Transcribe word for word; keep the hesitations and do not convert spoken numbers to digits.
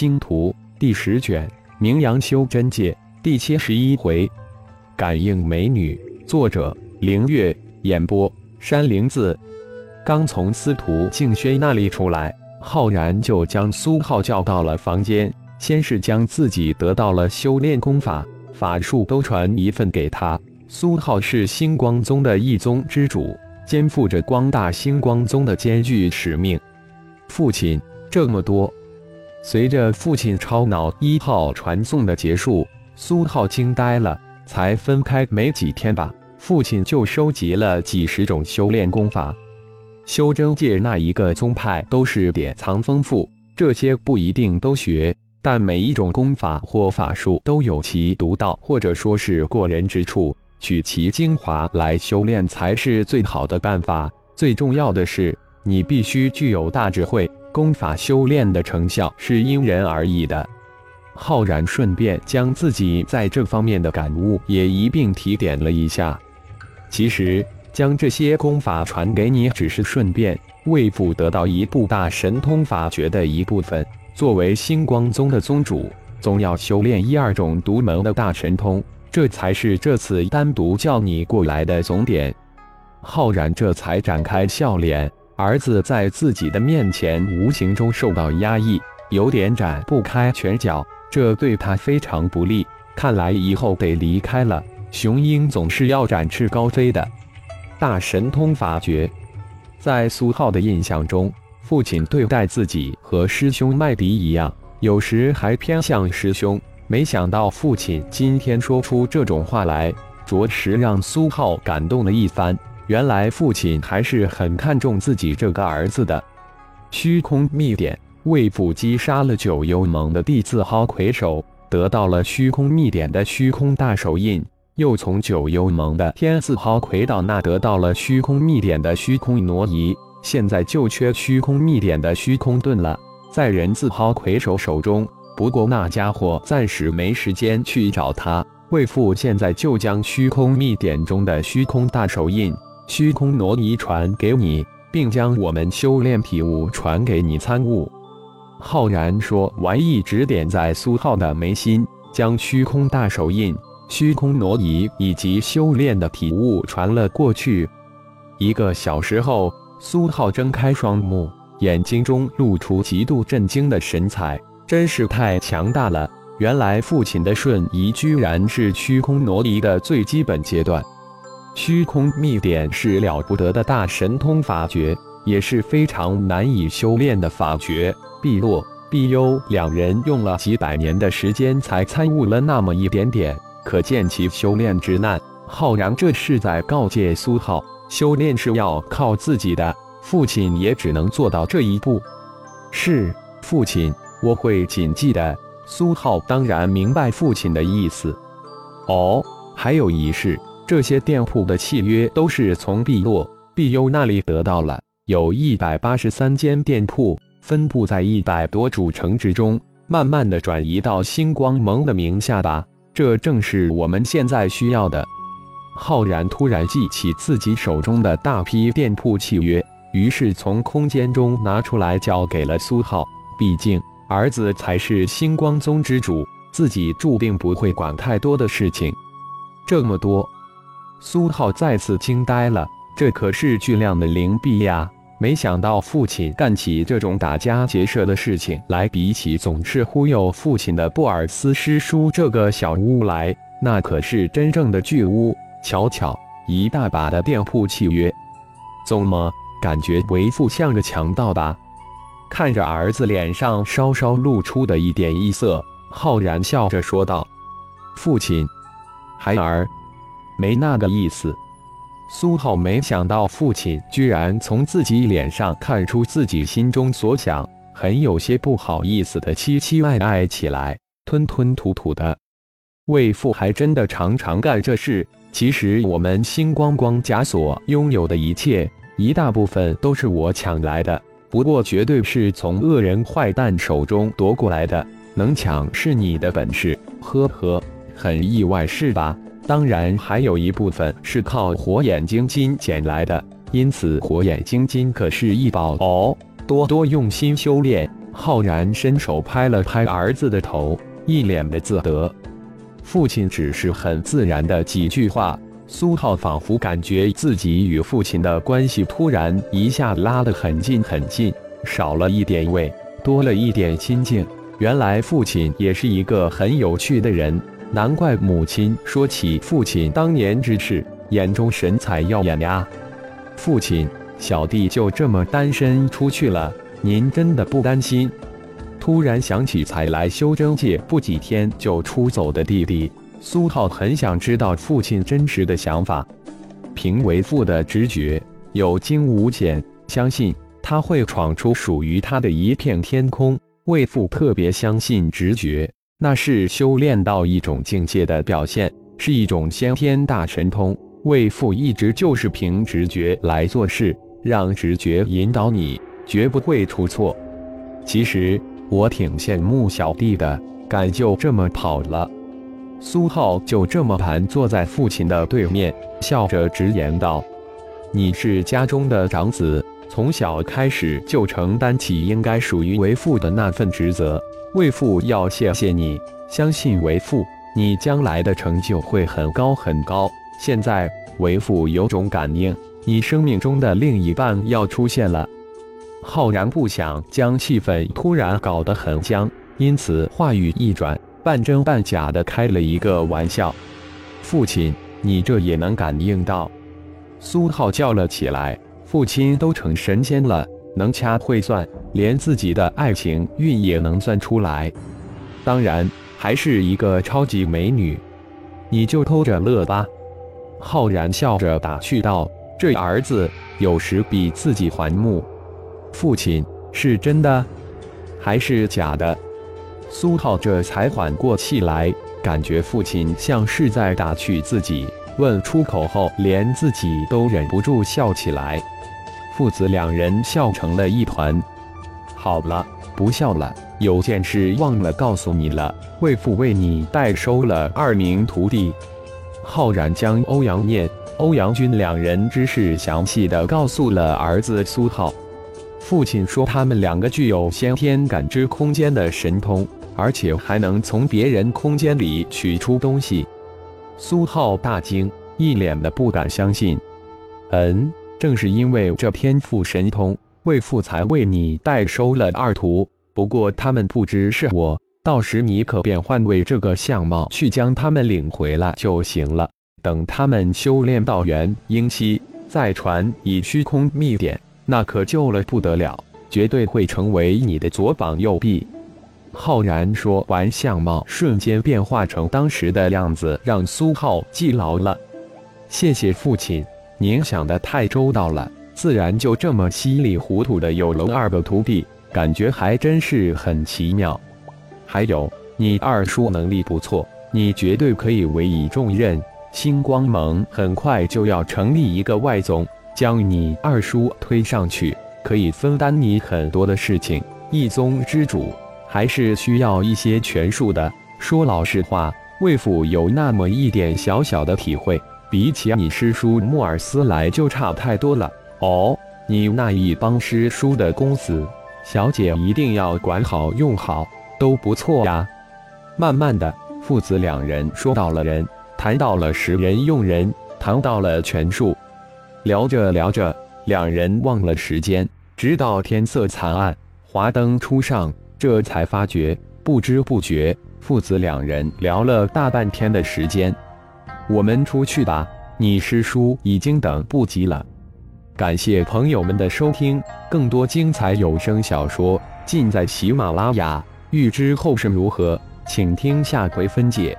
星图》第十卷《名扬修真界》第七十一回。感应美女，作者凌月，演播山灵子。刚从司徒静轩那里出来，浩然就将苏浩叫到了房间，先是将自己得到了修炼功法、法术都传一份给他。苏浩是星光宗的一宗之主，肩负着光大星光宗的艰巨使命。父亲这么多，随着父亲超脑一号传送的结束，苏浩惊呆了。才分开没几天吧，父亲就收集了几十种修炼功法。修真界那一个宗派都是典藏丰富，这些不一定都学，但每一种功法或法术都有其独到或者说是过人之处。取其精华来修炼才是最好的办法，最重要的是，你必须具有大智慧，功法修炼的成效是因人而异的。浩然顺便将自己在这方面的感悟也一并提点了一下。其实，将这些功法传给你只是顺便，为父得到一部大神通法诀的一部分，作为星光宗的宗主，总要修炼一二种独门的大神通。这才是这次单独叫你过来的总点。浩然这才展开笑脸，儿子在自己的面前无形中受到压抑，有点展不开拳脚，这对他非常不利，看来以后得离开了，雄鹰总是要展翅高飞的。大神通法诀，在苏浩的印象中，父亲对待自己和师兄麦迪一样，有时还偏向师兄，没想到父亲今天说出这种话来，着实让苏浩感动了一番。原来父亲还是很看重自己这个儿子的。虚空秘典，为父击杀了九幽盟的第四号魁首，得到了虚空秘典的虚空大手印，又从九幽盟的天四号魁到那得到了虚空秘典的虚空挪移，现在就缺虚空秘典的虚空盾了，在人四号魁首手中。不过那家伙暂时没时间去找他，为父现在就将虚空秘典中的虚空大手印、虚空挪移传给你，并将我们修炼体悟传给你参悟。浩然说完一直点在苏浩的眉心，将虚空大手印、虚空挪移以及修炼的体悟传了过去。一个小时后，苏浩睁开双目，眼睛中露出极度震惊的神采。真是太强大了，原来父亲的瞬移居然是虚空挪移的最基本阶段。虚空秘典是了不得的大神通法诀，也是非常难以修炼的法诀，毕洛、毕优两人用了几百年的时间才参悟了那么一点点，可见其修炼之难。浩然这是在告诫苏浩，修炼是要靠自己的，父亲也只能做到这一步。是，父亲，我会谨记的。苏浩当然明白父亲的意思。哦，还有一事，这些店铺的契约都是从毕洛、毕优那里得到了，有一百八十三间店铺，分布在一百多主城之中，慢慢的转移到星光盟的名下吧，这正是我们现在需要的。浩然突然记起自己手中的大批店铺契约，于是从空间中拿出来交给了苏浩，毕竟儿子才是星光宗之主，自己注定不会管太多的事情。这么多，苏浩再次惊呆了，这可是巨量的灵币呀！没想到父亲干起这种打家劫舍的事情来，比起总是忽悠父亲的布尔斯师叔这个小屋来，那可是真正的巨屋。瞧瞧，一大把的店铺契约，怎么感觉为父像个强盗吧？看着儿子脸上稍稍露出的一点异色，浩然笑着说道：“父亲，孩儿，没那个意思。”苏浩没想到父亲居然从自己脸上看出自己心中所想，很有些不好意思的期期爱爱起来，吞吞吐吐的。为父还真的常常干这事。其实我们星光光家所拥有的一切，一大部分都是我抢来的。不过绝对是从恶人坏蛋手中夺过来的，能抢是你的本事，呵呵，很意外是吧？当然还有一部分是靠火眼金睛捡来的，因此火眼金睛可是一宝哦，多多用心修炼，浩然伸手拍了拍儿子的头，一脸的自得。父亲只是很自然的几句话，苏浩仿佛感觉自己与父亲的关系突然一下拉得很近很近，少了一点味，多了一点亲近。原来父亲也是一个很有趣的人，难怪母亲说起父亲当年之事，眼中神采耀眼呀。父亲，小弟就这么单身出去了，您真的不担心？突然想起才来修真界不几天就出走的弟弟，苏浩很想知道父亲真实的想法。凭为父的直觉，有惊无险，相信他会闯出属于他的一片天空。为父特别相信直觉，那是修炼到一种境界的表现，是一种先天大神通。为父一直就是凭直觉来做事，让直觉引导你，绝不会出错。其实我挺羡慕小弟的，敢就这么跑了。苏浩就这么盘坐在父亲的对面，笑着直言道：“你是家中的长子，从小开始就承担起应该属于为父的那份职责，为父要谢谢你。相信为父，你将来的成就会很高很高。现在为父有种感应，你生命中的另一半要出现了。”浩然不想将气氛突然搞得很僵，因此话语一转，半真半假的开了一个玩笑。“父亲，你这也能感应到？”苏浩叫了起来，父亲都成神仙了，能掐会算，连自己的爱情运也能算出来，当然还是一个超级美女。“你就偷着乐吧。”浩然笑着打趣道：“这儿子有时比自己还木。”“父亲，是真的还是假的？”苏浩这才缓过气来，感觉父亲像是在打趣自己，问出口后连自己都忍不住笑起来。父子两人笑成了一团。“好了，不笑了，有件事忘了告诉你了，为父为你代收了二名徒弟。”浩然将欧阳念、欧阳君两人之事详细的告诉了儿子苏浩。父亲说他们两个具有先天感知空间的神通，而且还能从别人空间里取出东西。苏浩大惊，一脸的不敢相信。“嗯，正是因为这天赋神通，为父才为你代收了二徒，不过他们不知是我，到时你可变换为这个相貌去将他们领回来就行了，等他们修炼到元婴期，再传以虚空秘典，那可就了不得了，绝对会成为你的左膀右臂。”浩然说完，相貌瞬间变化成当时的样子，让苏浩记牢了。“谢谢父亲，您想的太周到了，自然就这么稀里糊涂的有了二个徒弟，感觉还真是很奇妙。还有，你二叔能力不错，你绝对可以委以重任。星光盟很快就要成立一个外宗，将你二叔推上去，可以分担你很多的事情。一宗之主还是需要一些权术的。说老实话，为父有那么一点小小的体会，比起你师叔莫尔斯来就差太多了。哦，你那一帮师叔的公子小姐一定要管好用好，都不错呀。”慢慢的，父子两人说到了人，谈到了识人用人，谈到了权术。聊着聊着，两人忘了时间，直到天色残暗，华灯初上，这才发觉不知不觉父子两人聊了大半天的时间。“我们出去吧，你师叔已经等不及了。”感谢朋友们的收听，更多精彩有声小说尽在喜马拉雅。欲知后事如何，请听下回分解。